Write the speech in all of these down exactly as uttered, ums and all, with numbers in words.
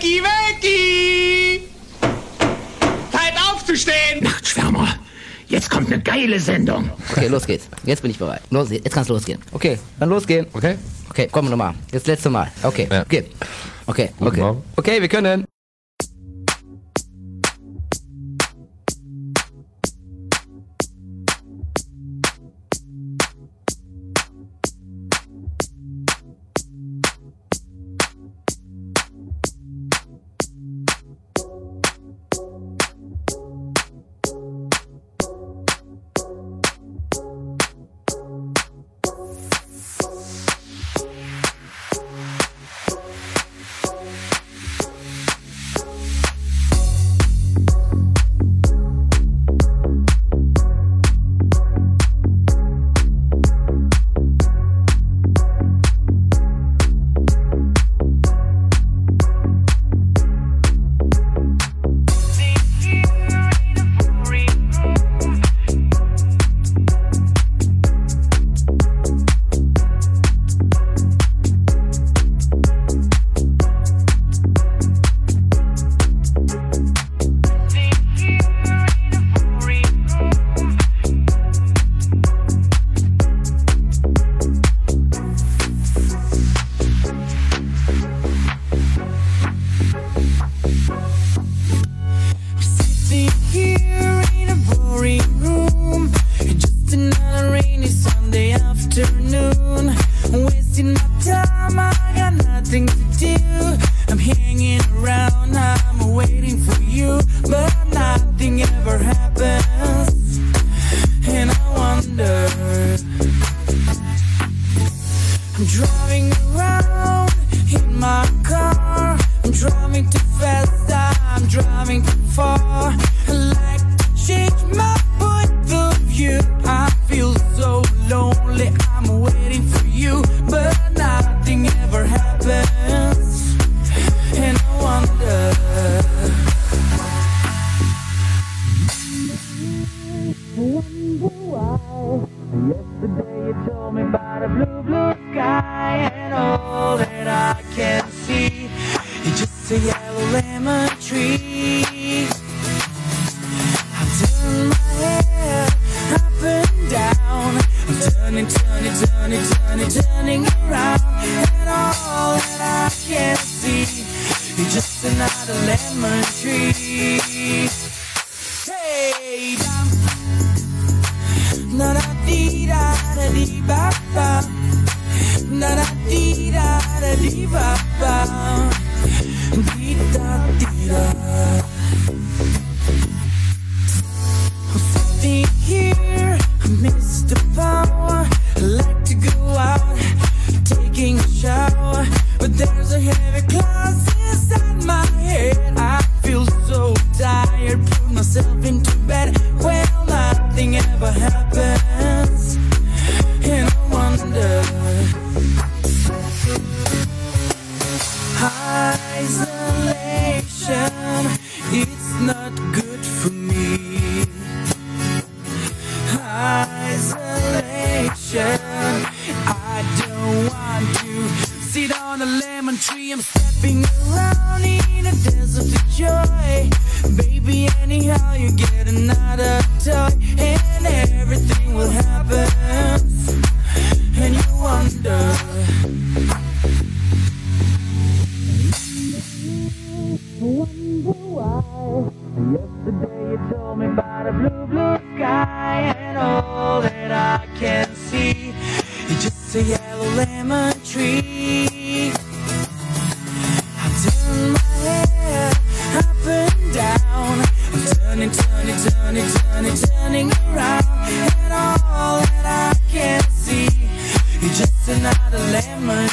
Wecki, Wecki! Zeit aufzustehen! Nachtschwärmer, jetzt kommt eine geile Sendung. Okay, los geht's. Jetzt bin ich bereit. Los, jetzt kann's losgehen. Okay, dann losgehen. Okay. Okay, komm nochmal. Jetzt letzte Mal. Okay, ja. okay. Okay, okay. Okay. okay, wir können... Another lemon.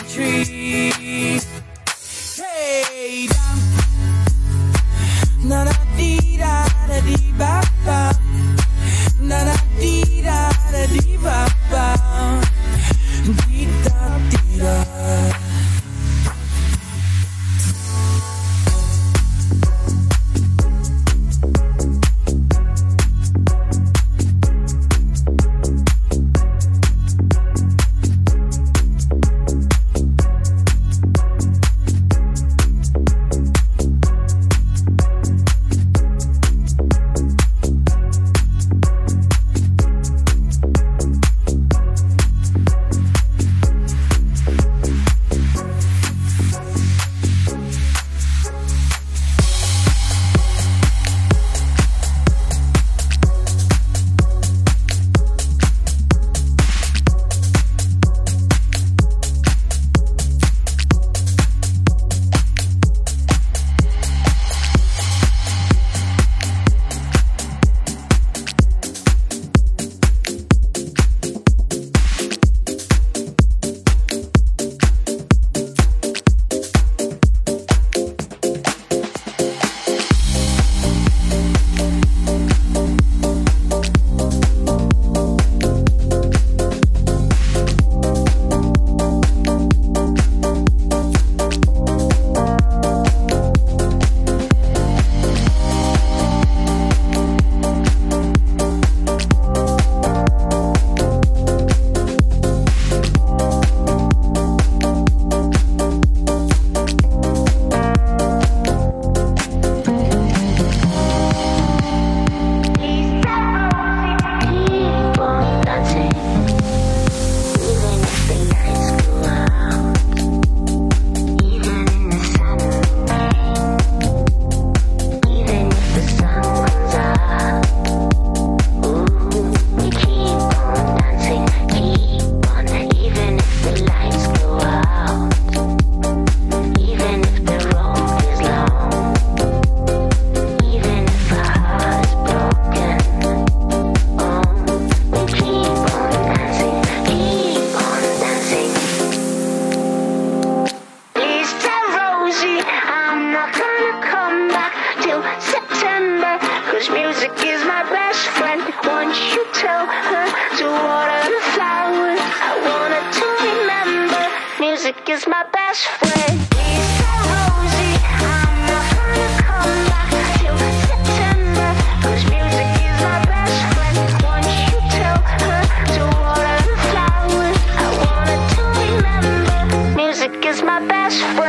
not gonna come back till September, cause music is my best friend. Once you tell her to water the flowers, I want her to remember, music is my best friend. Lisa Rosie, I'm not gonna come back till September, cause music is my best friend. Once you tell her to water the flowers, I want her to remember, music is my best friend.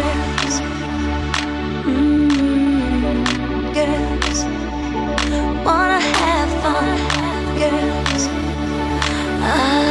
guess, mm-hmm, guess, wanna have fun, guess, ah.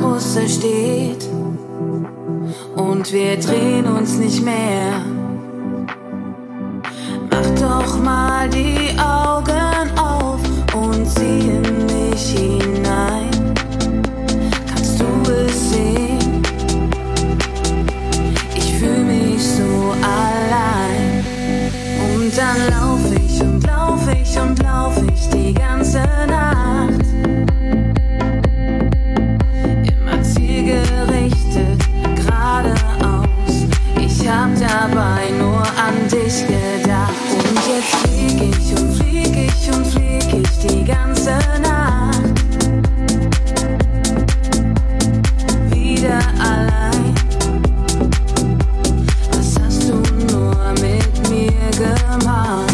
Karussell steht und wir drehen uns nicht mehr. Mach doch mal die Augen auf und sieh in mich hinein. Kannst du es sehen? Ich fühl mich so allein. Und dann lauf ich und lauf ich und lauf ich die ganze Nacht. Dabei nur an dich gedacht. Und jetzt flieg ich und flieg ich und flieg ich die ganze Nacht. Wieder allein. Was hast du nur mit mir gemacht?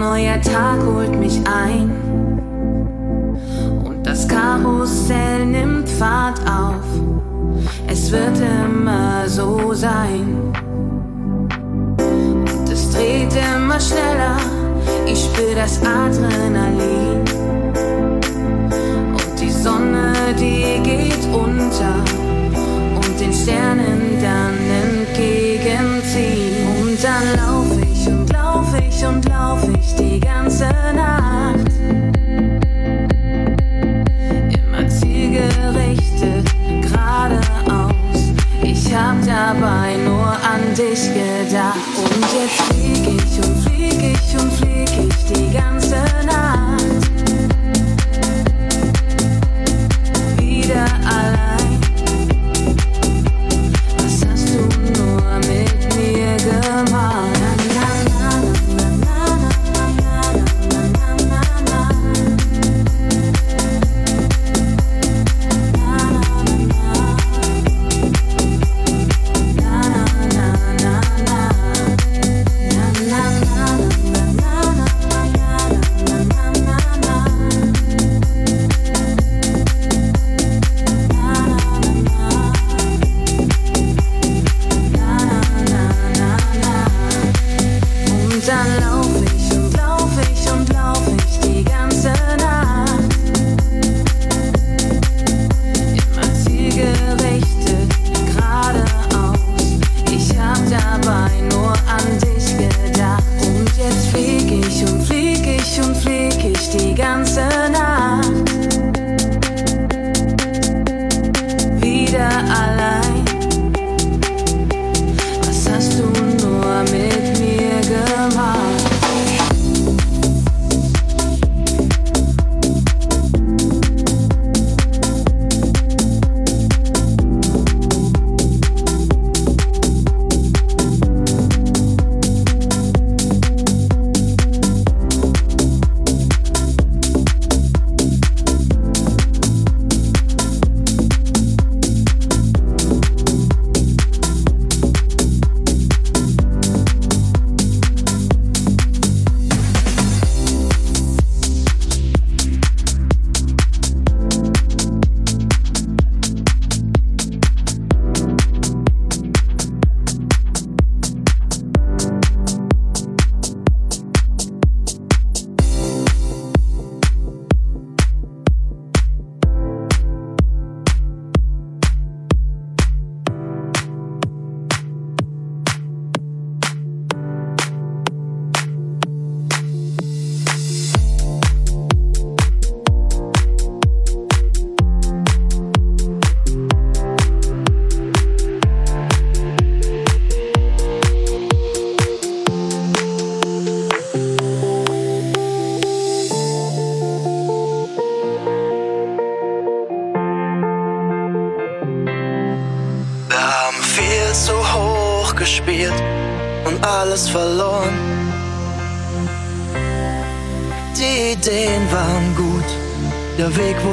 Neuer Tag holt mich ein und das Karussell nimmt Fahrt auf. Es wird immer so sein und es dreht immer schneller. Ich spür das Adrenalin und die Sonne, die geht unter und den Sternen dann entgegenziehen. Und dann lauf ich und lauf ich und lauf ich die ganze Nacht, immer zielgerichtet geradeaus. Ich hab dabei nur an dich gedacht. Und jetzt flieg ich und flieg ich und flieg ich die ganze Nacht, wieder allein. Was hast du nur mit mir gemacht?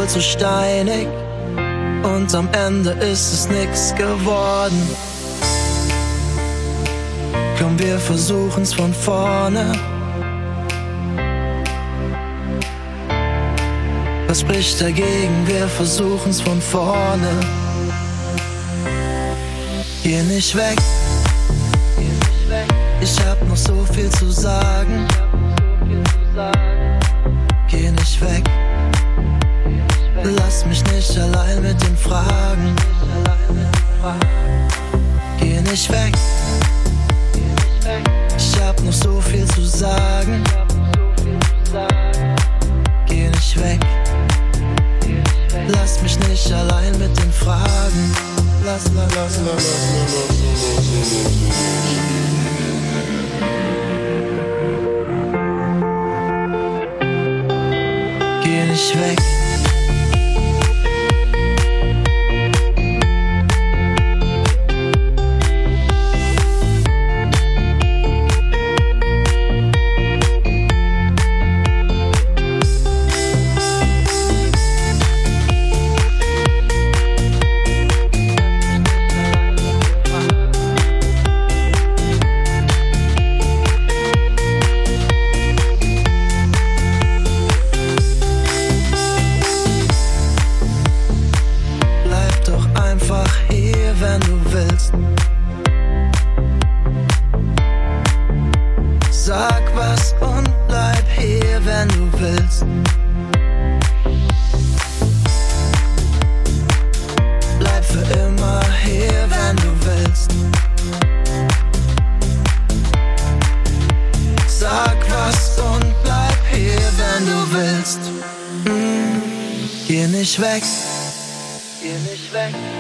So steinig und am Ende ist es nix geworden. Komm, wir versuchen's von vorne. Was spricht dagegen? Wir versuchen's von vorne. Geh nicht weg. Ich hab noch so viel zu sagen. Geh nicht weg. Lass mich nicht allein mit den Fragen. Geh nicht weg. Ich hab noch so viel zu sagen. Geh nicht weg. Lass mich nicht allein mit den Fragen. Lass, lass, lass, lass, lass. Geh nicht weg.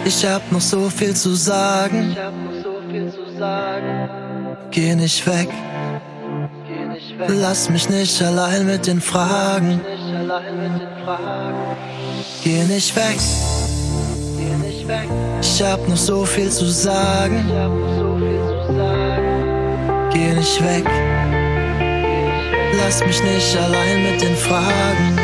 Ich hab noch so viel zu sagen. Ich hab noch so viel zu sagen. Geh nicht weg. Geh nicht weg. Lass mich nicht allein mit den Fragen. Nicht allein mit den Fragen. Geh nicht weg. Geh nicht weg. Ich hab noch so viel zu sagen. Ich hab noch so viel zu sagen. Geh nicht weg. Geh nicht weg. Lass mich nicht allein mit den Fragen.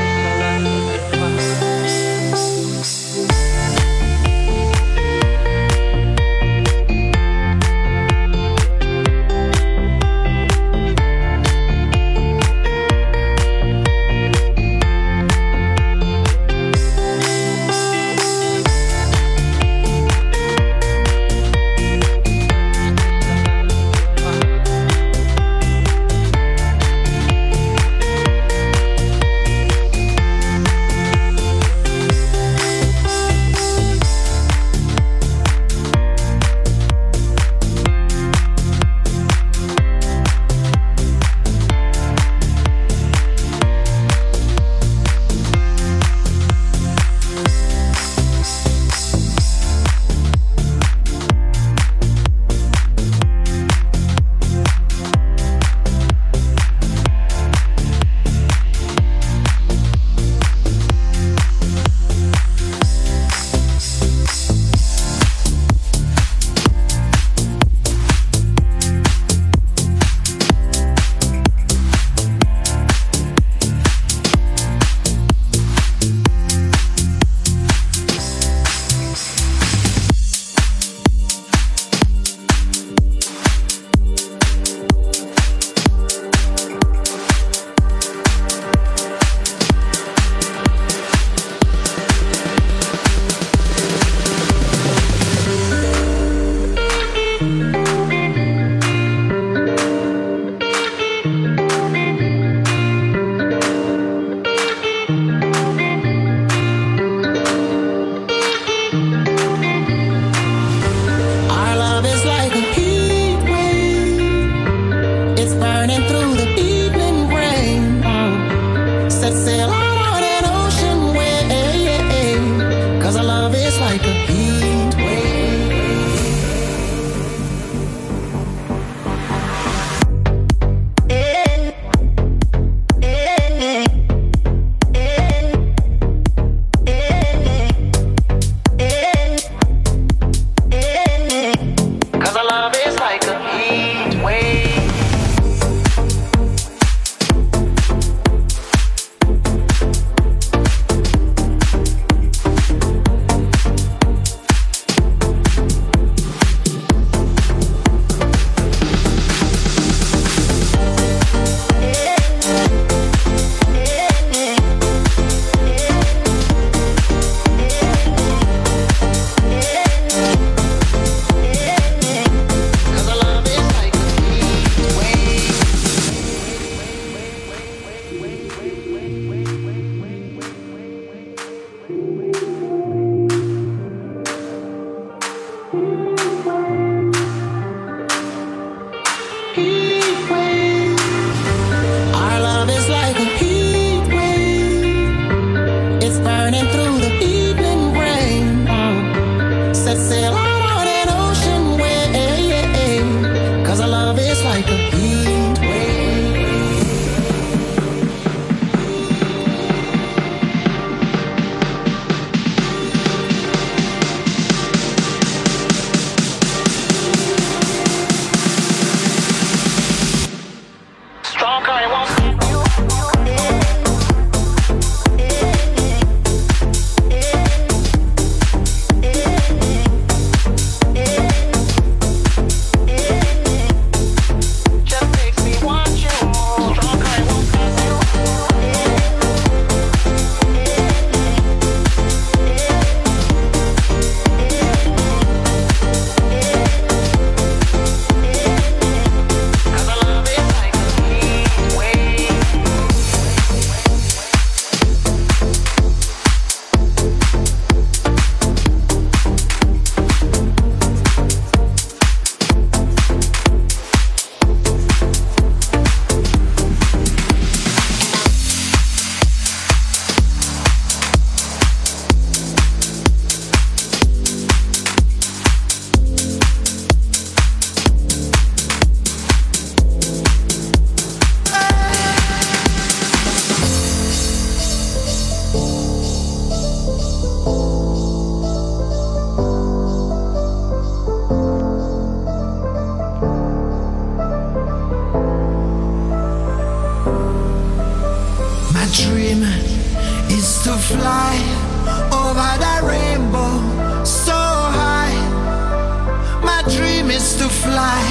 fly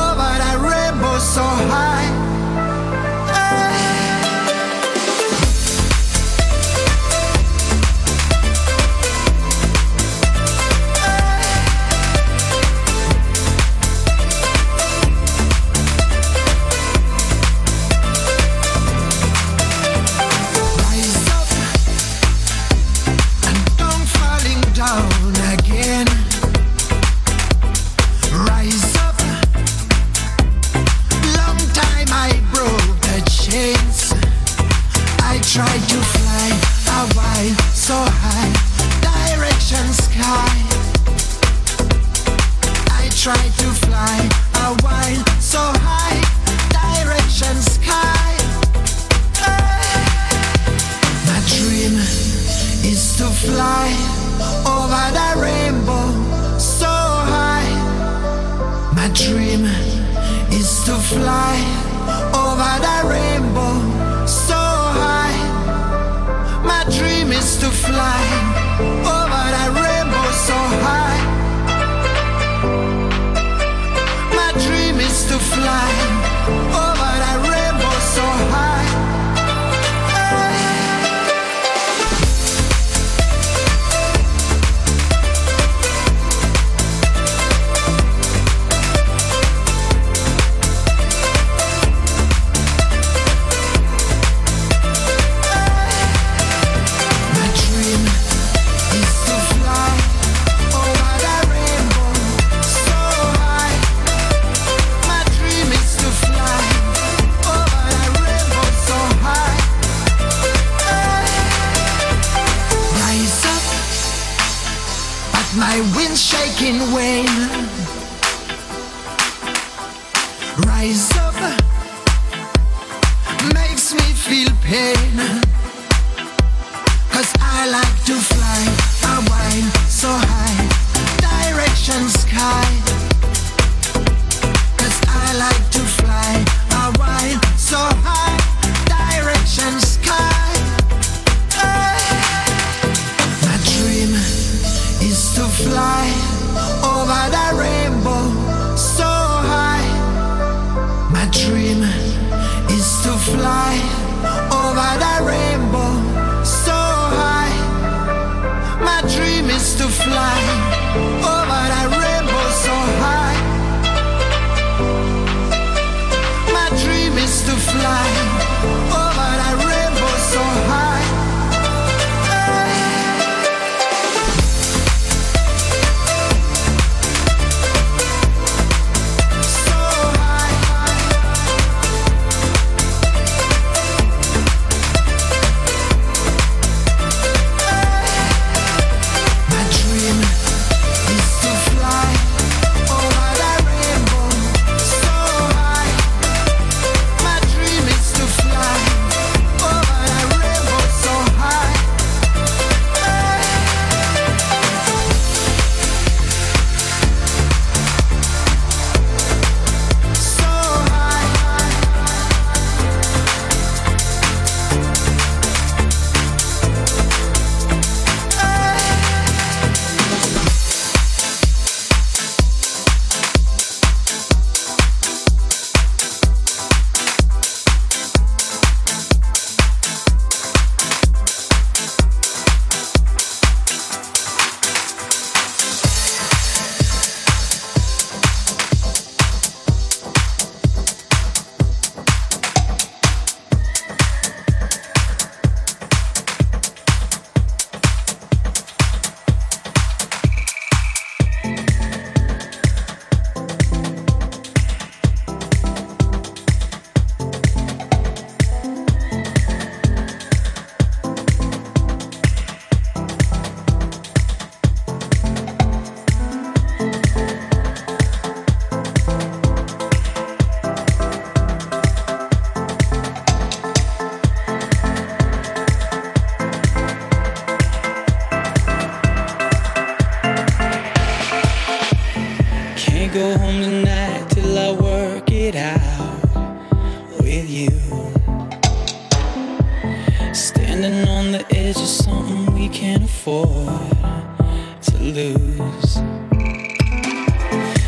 over that rainbow so high.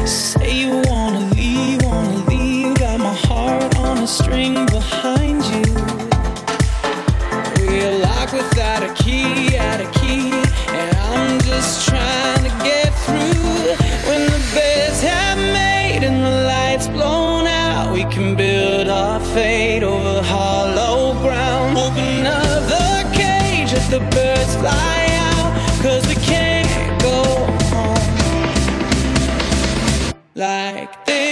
Say you wanna leave, wanna leave. Got my heart on a string behind you. We're locked without a key, out a key. And I'm just trying to get through. When the beds have made and the lights blown out, we can build our fate over hollow ground. Open up the cage, let the birds fly out, cause we can't go home like this.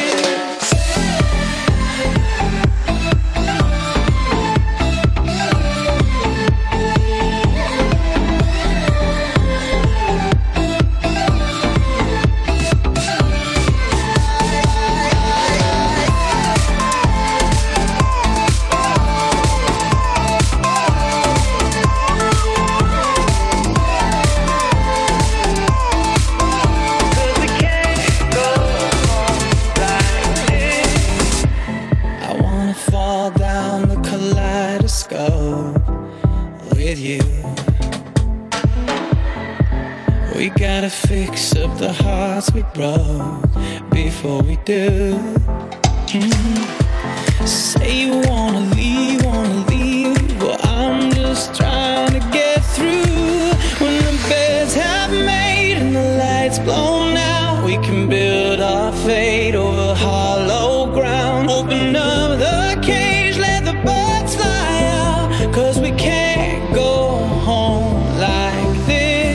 Fix up the hearts we broke before we do. Mm-hmm. Say you wanna leave, wanna leave, well I'm just trying to get through. When the beds have made and the lights blown out, we can build our fate over hollow ground. Open up the cage, let the birds fly out, cause we can't go home like this.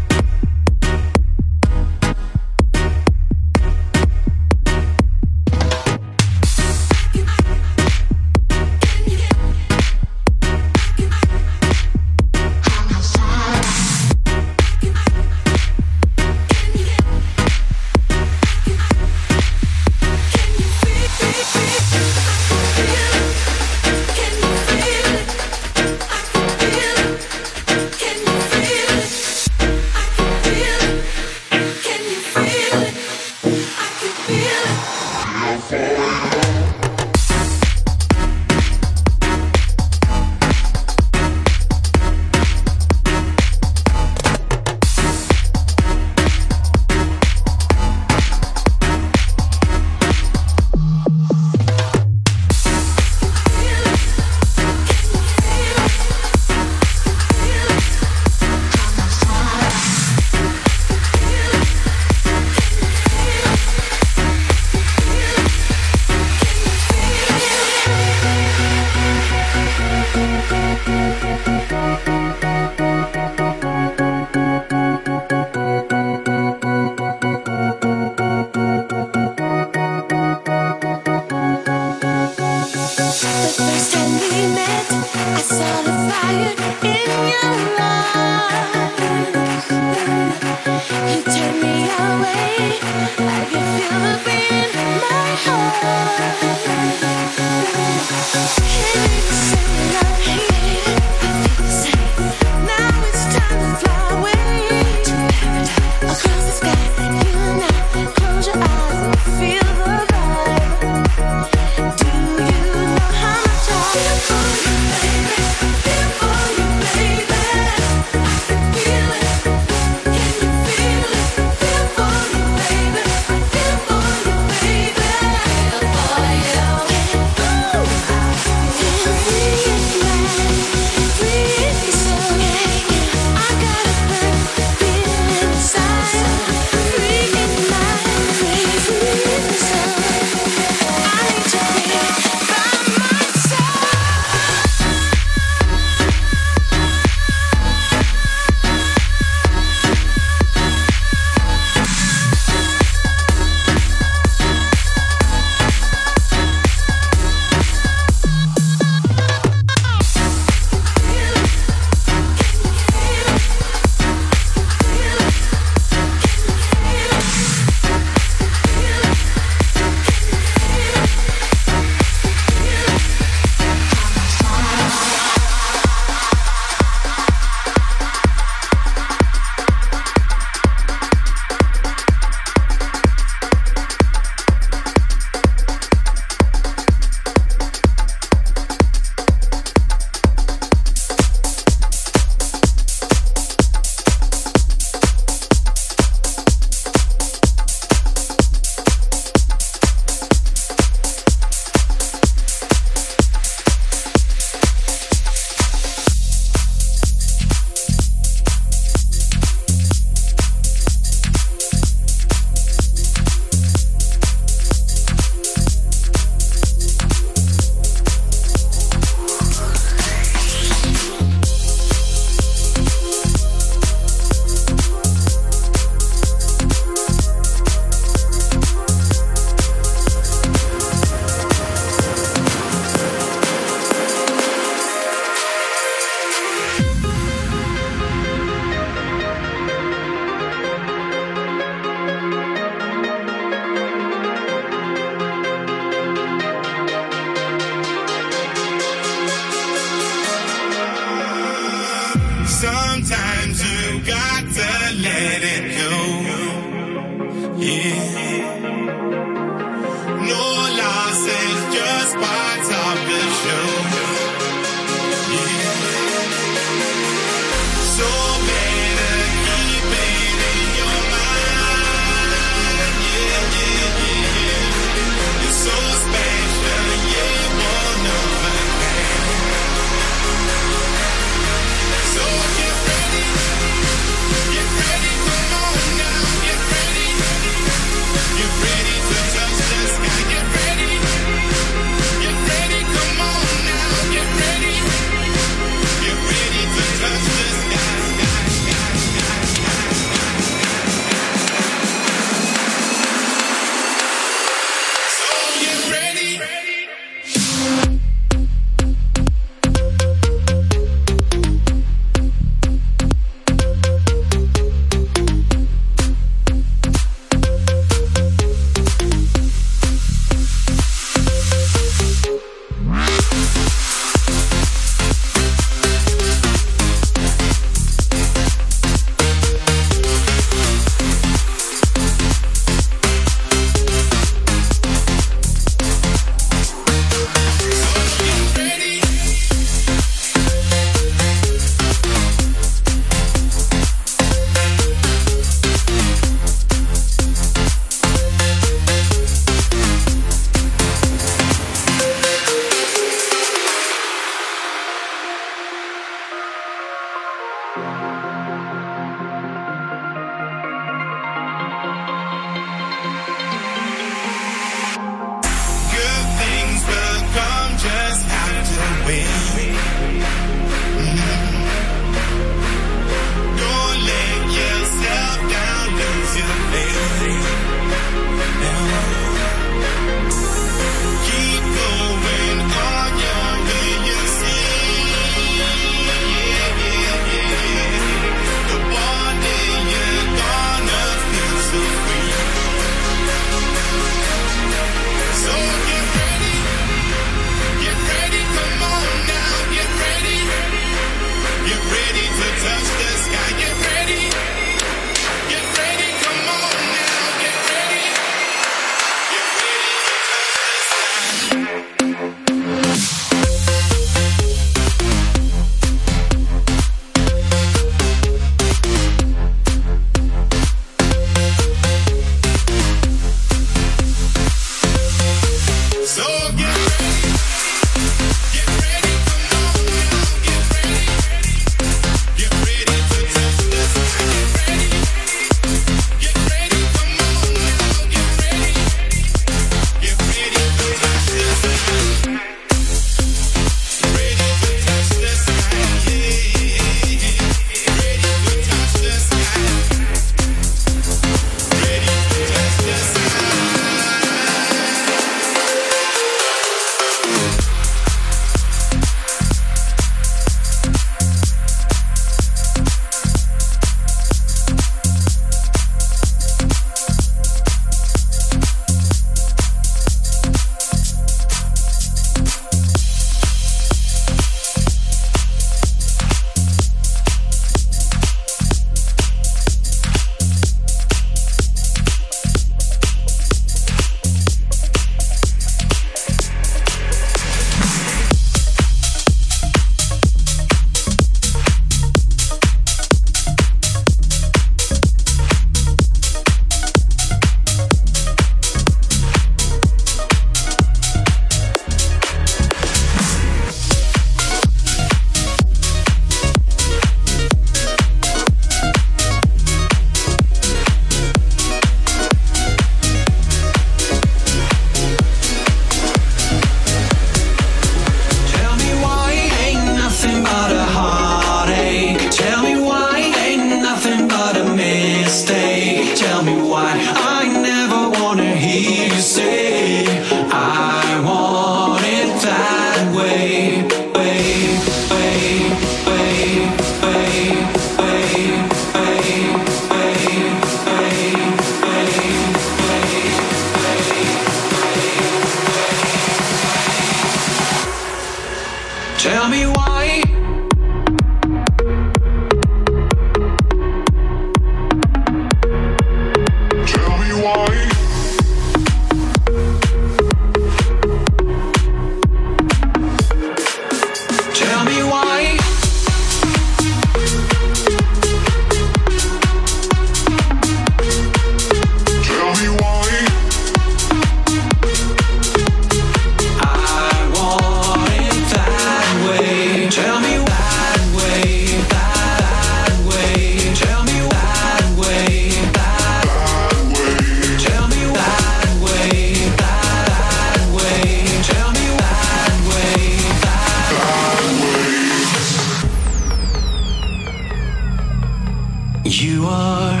You are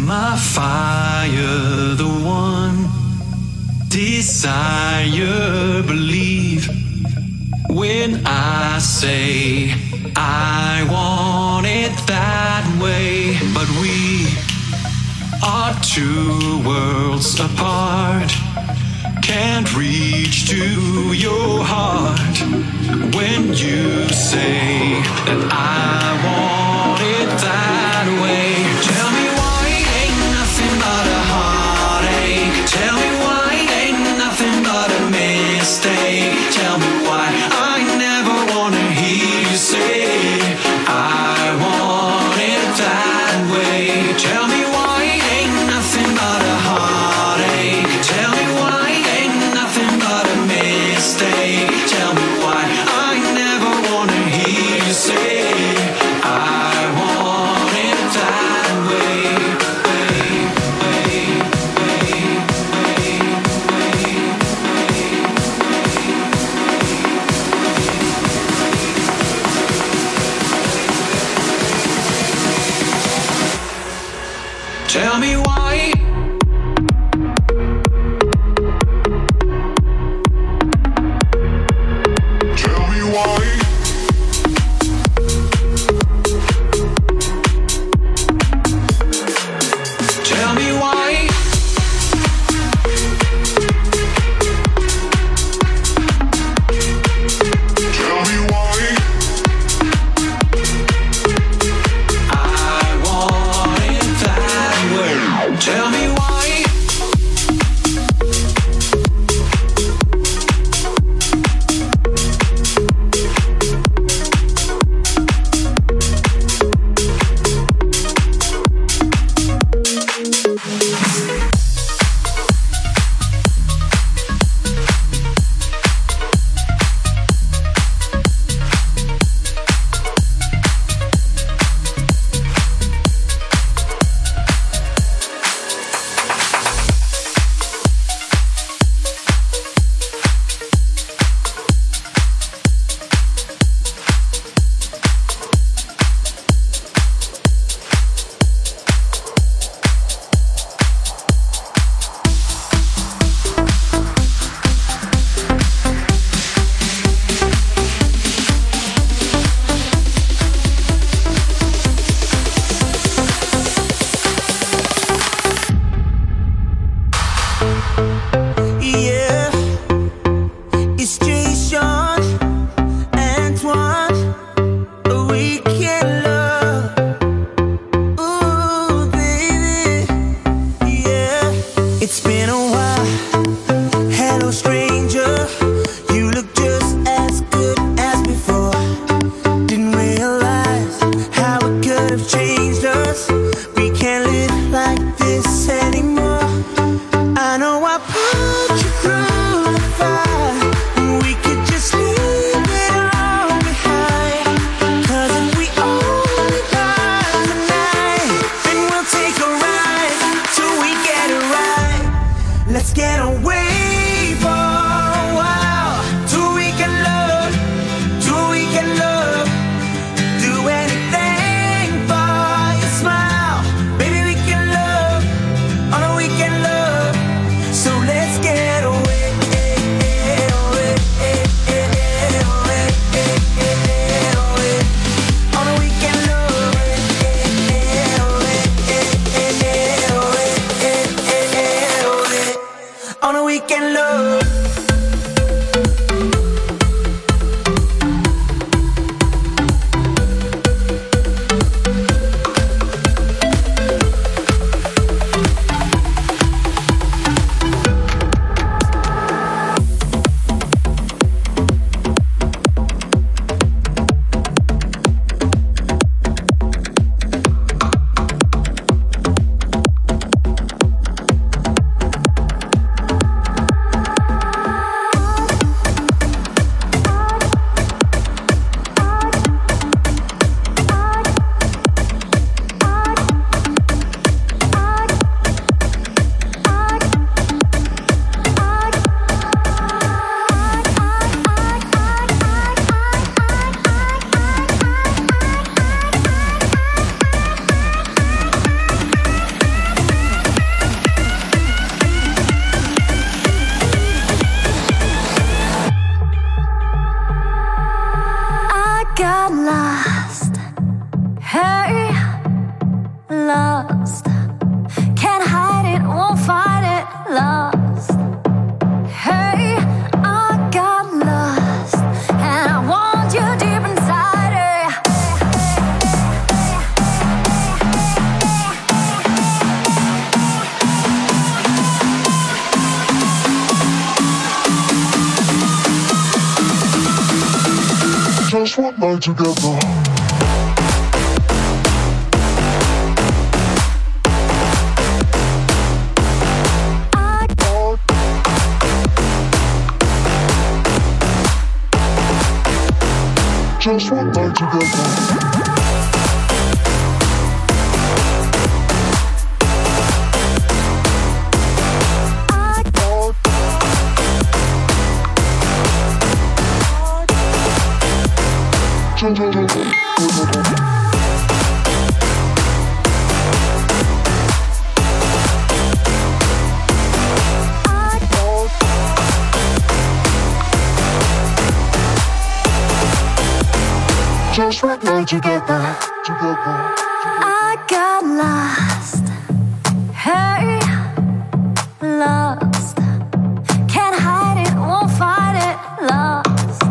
my fire, the one desire, believe. When I say I want it that way, but we are two worlds apart. Can't reach to your heart when you say that I want it that way. Tell me why ain't nothing but a heartache. Tell me why ain't nothing but a mistake. Tell me why I never want to hear you say I want it that way. Tell me why ain't nothing but a heartache. Tell me why. Tell me why I never want to hear you say I want it that way, way, way, way, way, way, way. Tell me why. just one night together. Just one night together. I Just one night together, together. I got lost, hurt, lost. Can't hide it, won't fight it, lost.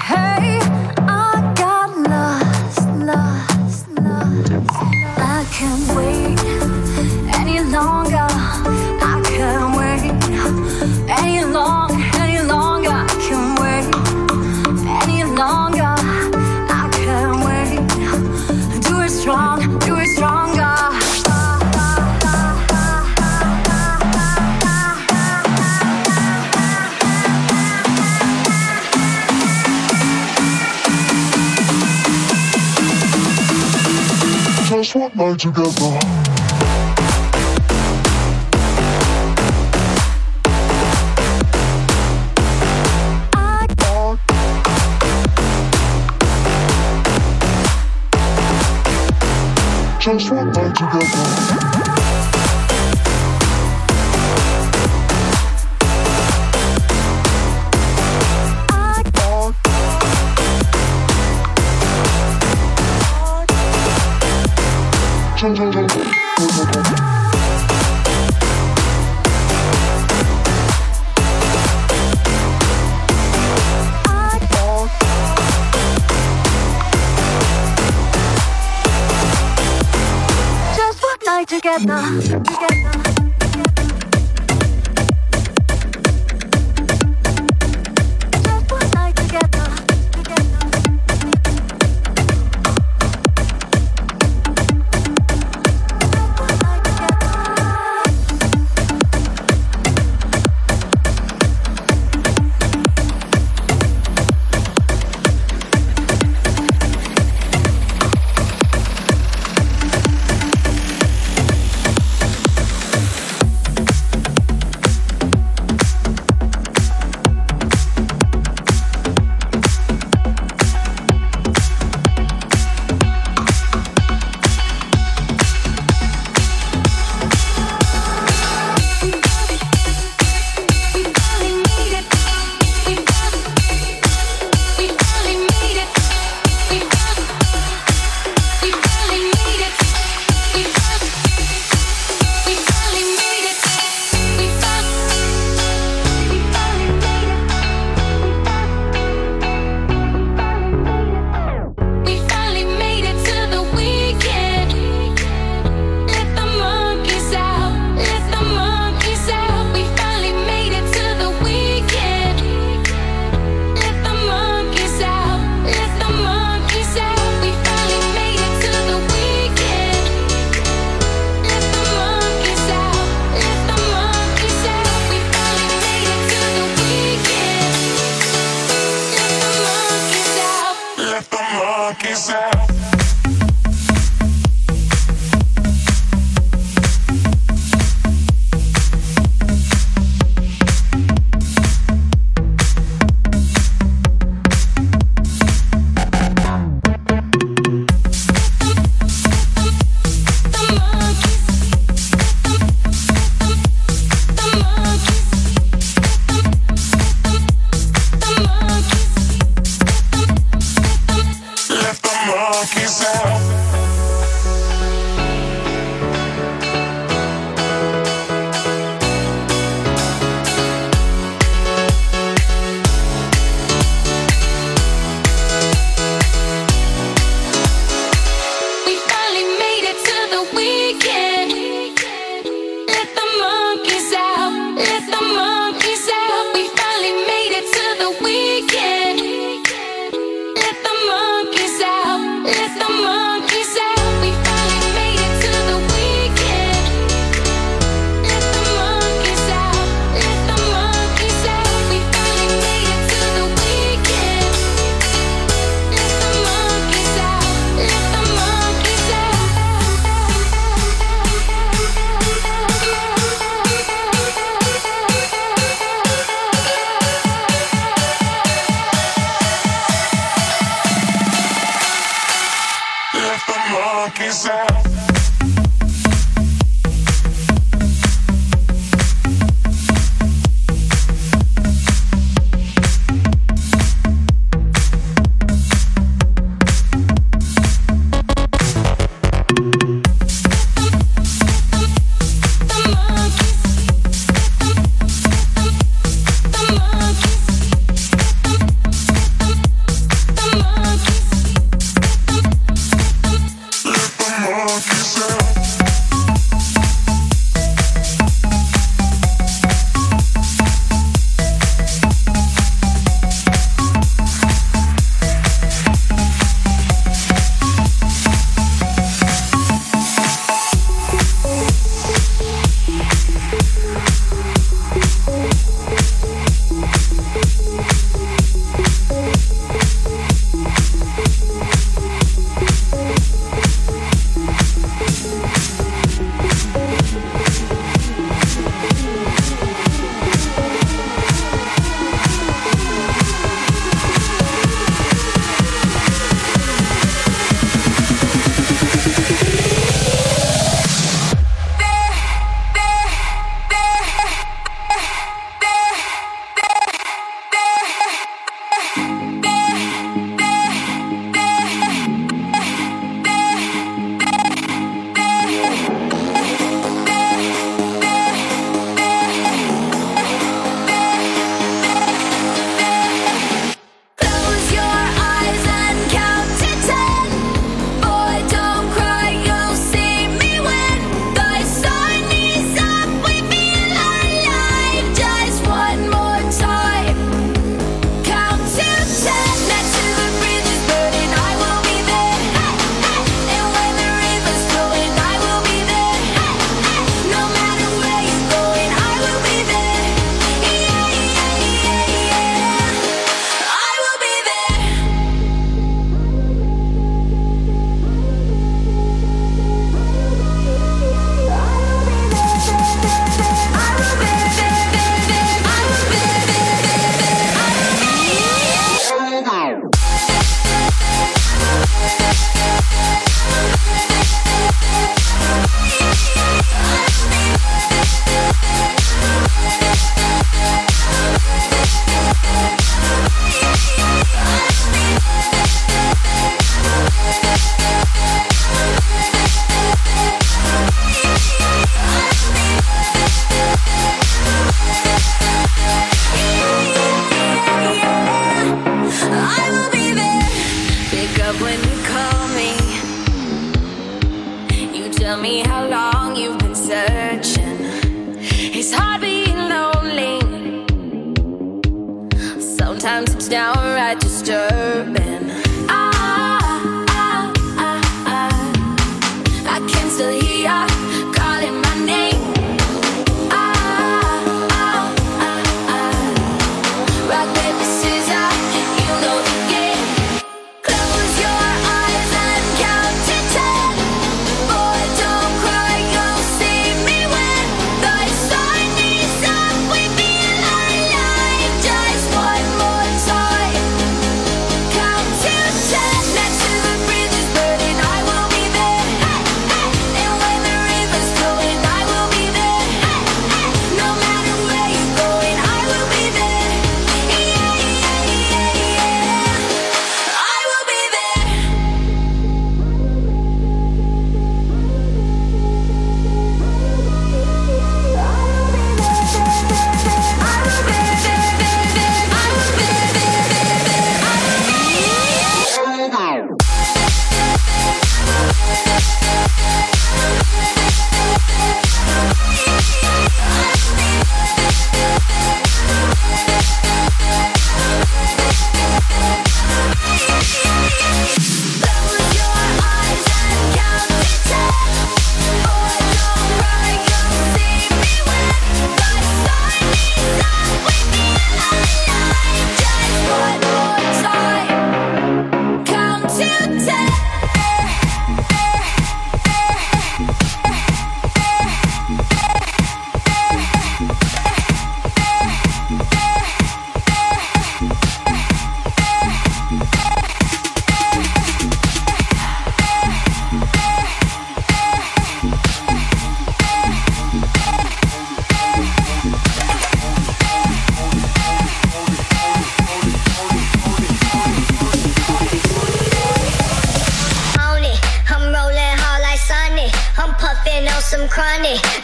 Hey, I got lost, lost, lost. I can't wait any longer. I can't wait any longer, any longer. I can't wait any longer. Strong, do it stronger. Just one night together. Just one night together. I Together, together.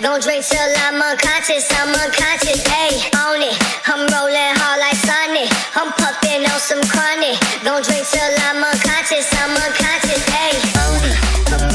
Don't drink till I'm unconscious, I'm unconscious, ayy.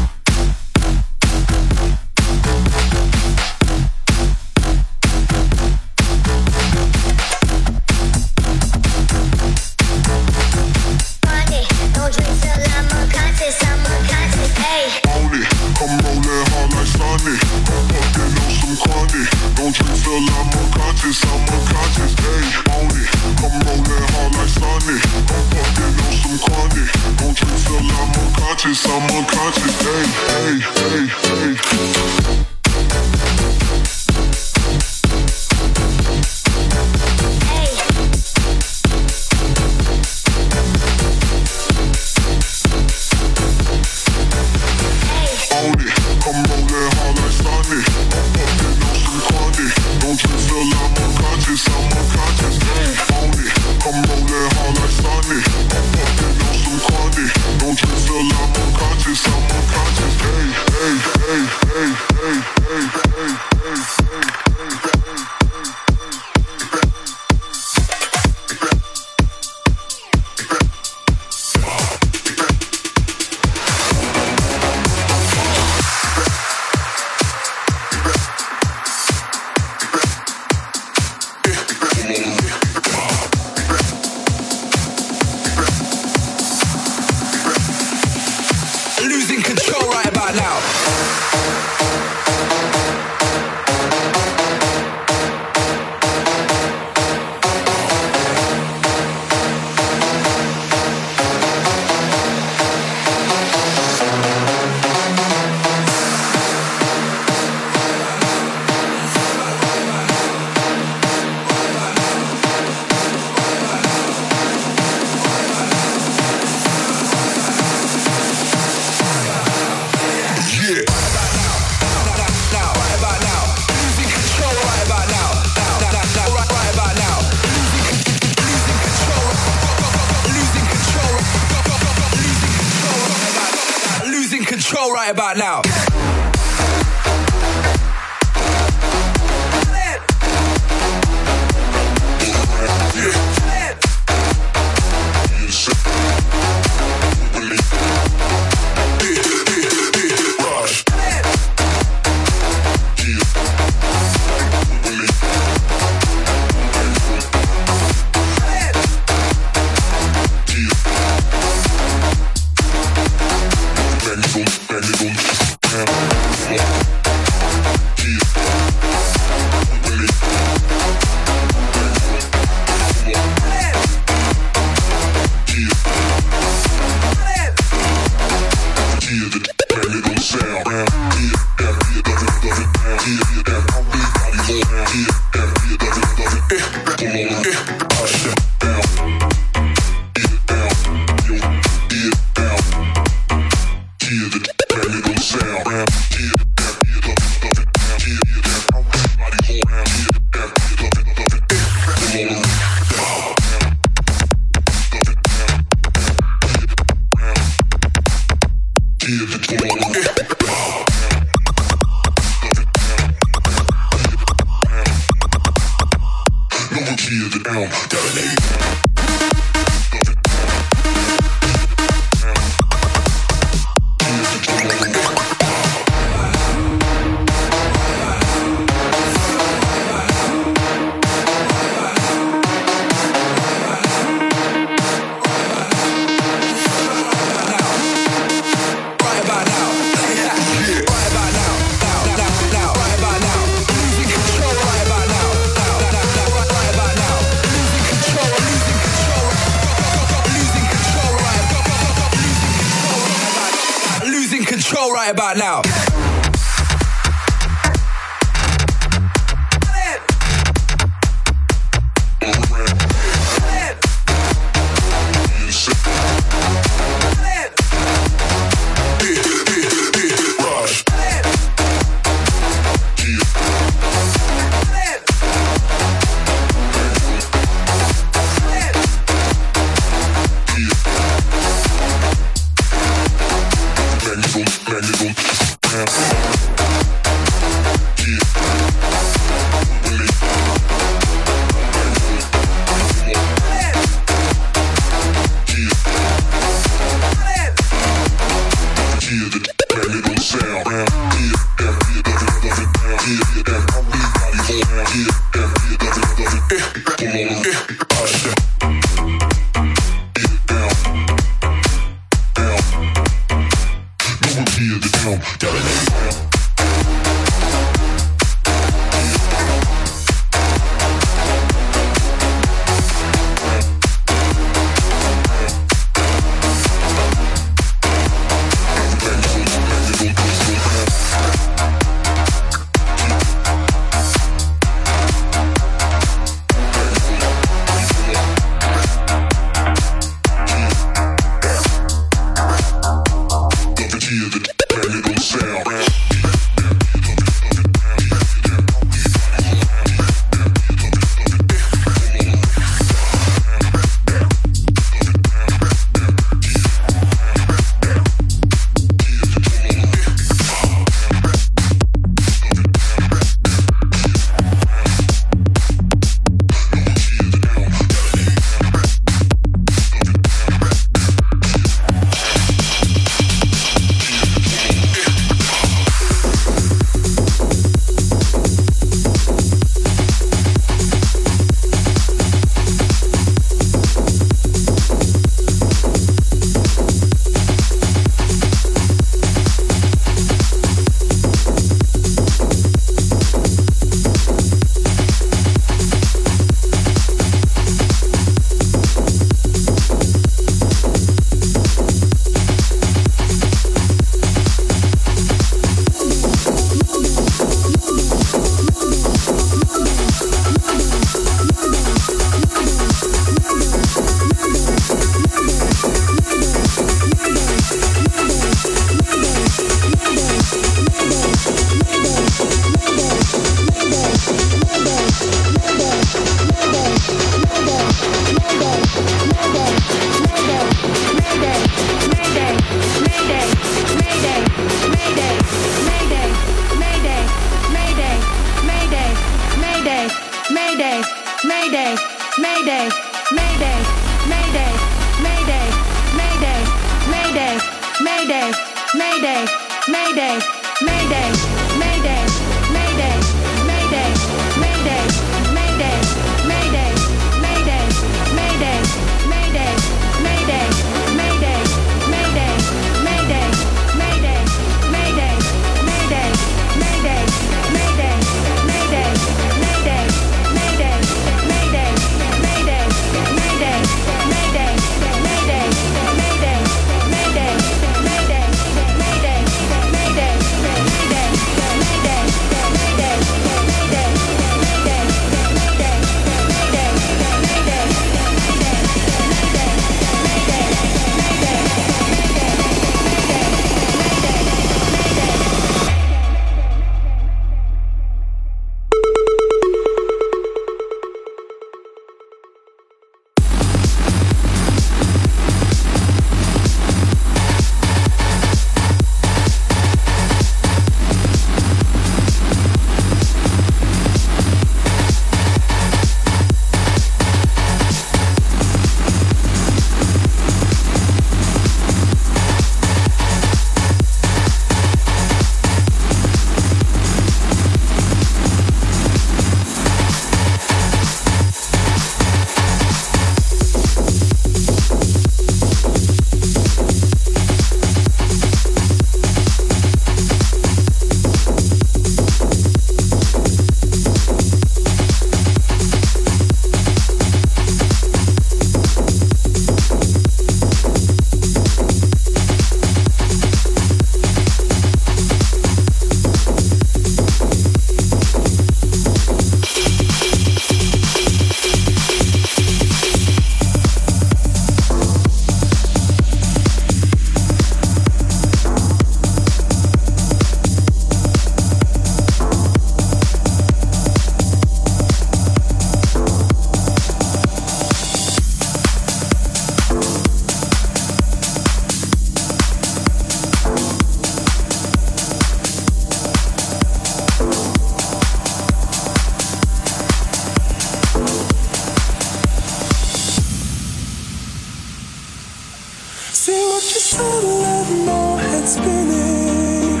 See what you said, let my head spinning.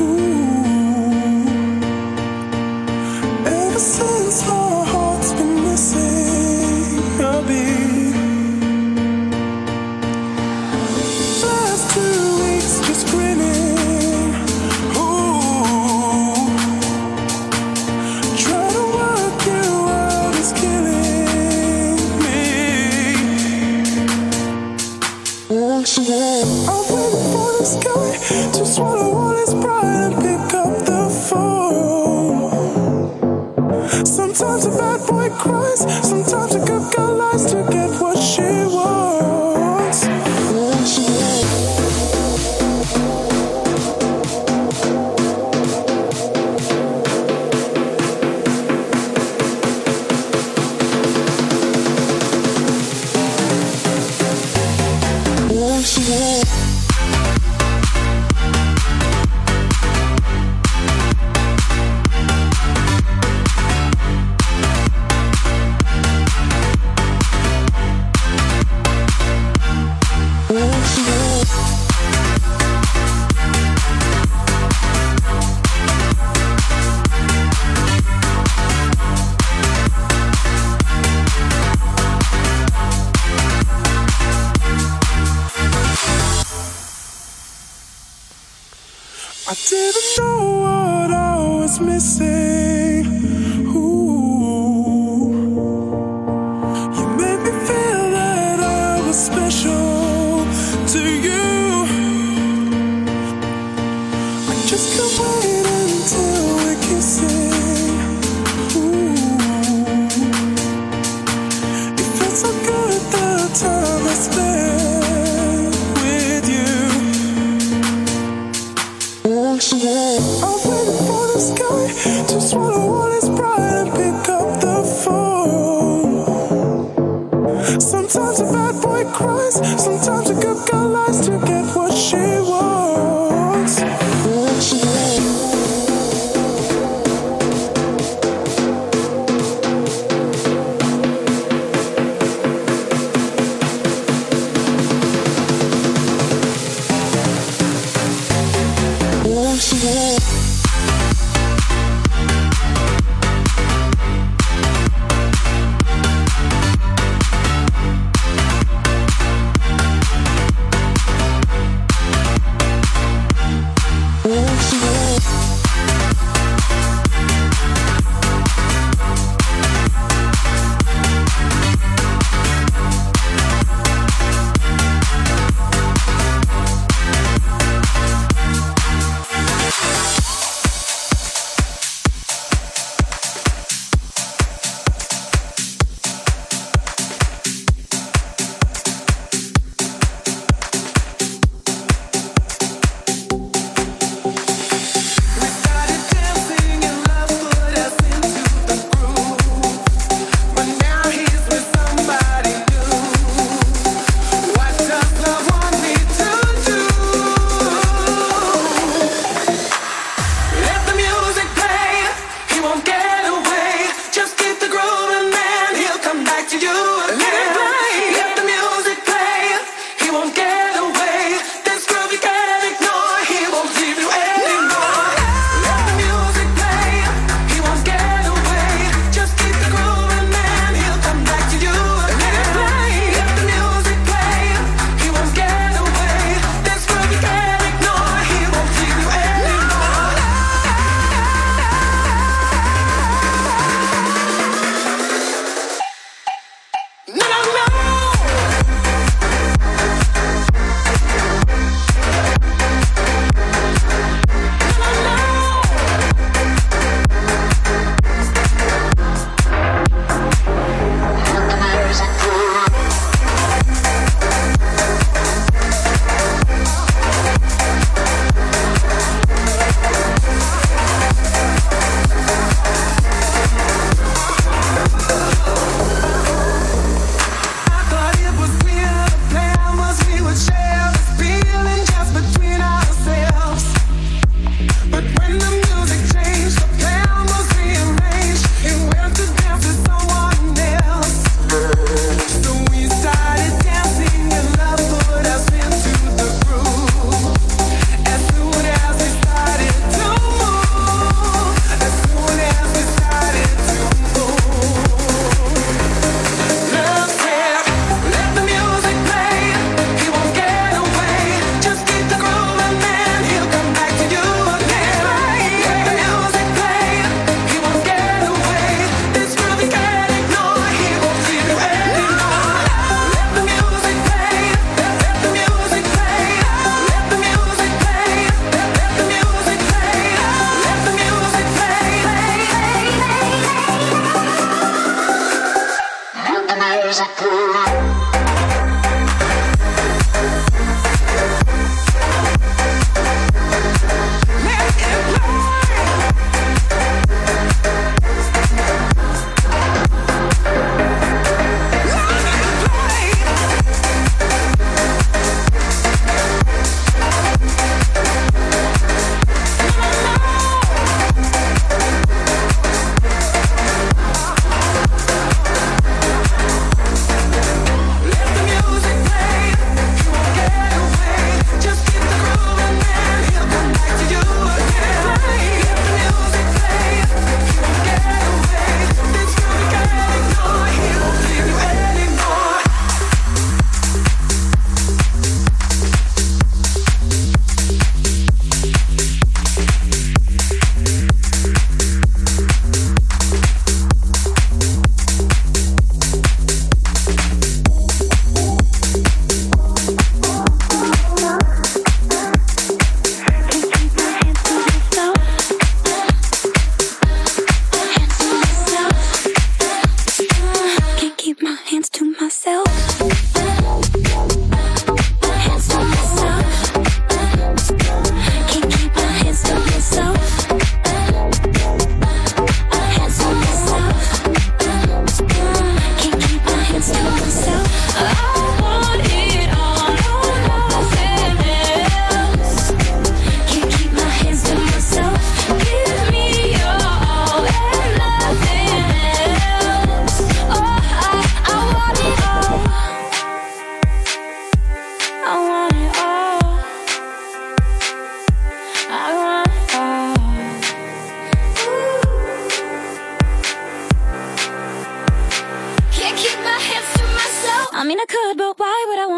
Ooh. Ever since my heart's been missing a beat. Last two weeks just grinning. Ooh. Trying to work you out is killing. I've waited for the sky to swallow all its pride and pick up the phone. Sometimes a bad boy cries, sometimes a good girl lies to get what she wants. I didn't know what I was missing. Ooh. You made me feel that I was special to you. I just can't wait until we're kissing. Ooh. It felt so good the time I spent. I've waited for the sky to swallow all its pride and pick up the phone. Sometimes a bad boy cries, sometimes a good girl lies to get what she wants. What she wants.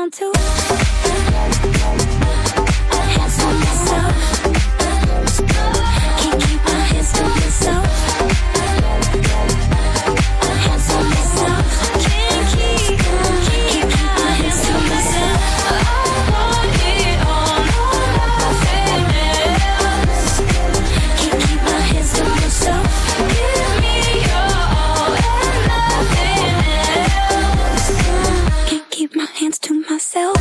want to. I had some myself. Can't keep my hands to myself. I had some myself. Can't keep, can't keep my hands to myself. I want it all, all nothing else. Can't keep my hands to myself. Give me your all and nothing else. Can't keep my hands to myself.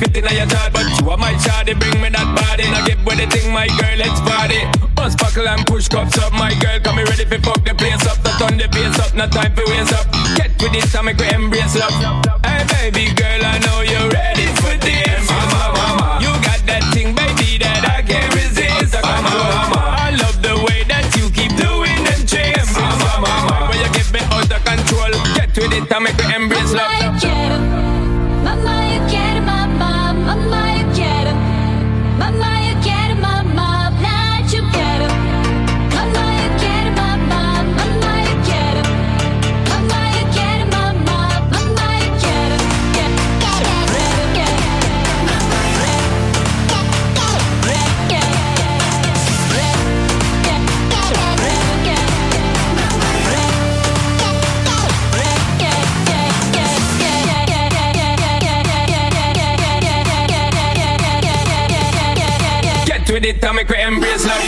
fit in your yard, but you are my shawty. Bring me that body, now get with the thing, my girl, let's party. Bust buckle and push cups up, my girl, come me ready for fuck the place up. Not on the pace up, not time for waste up. Get with this and make we embrace love. Hey baby girl, I know you're ready for this. Mama, mama, you got that thing, baby, that I can't resist. Mama, mama, I love the way that you keep doing them tricks. Mama, mama, when you get me out of control, get with it and make we embrace love. With it, tell me, great embrace love.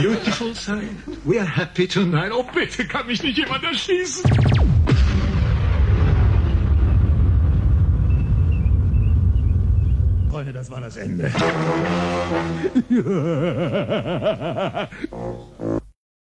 beautiful sign. We are happy tonight. Oh, bitte, kann mich nicht jemand erschießen? Freunde, das war das Ende.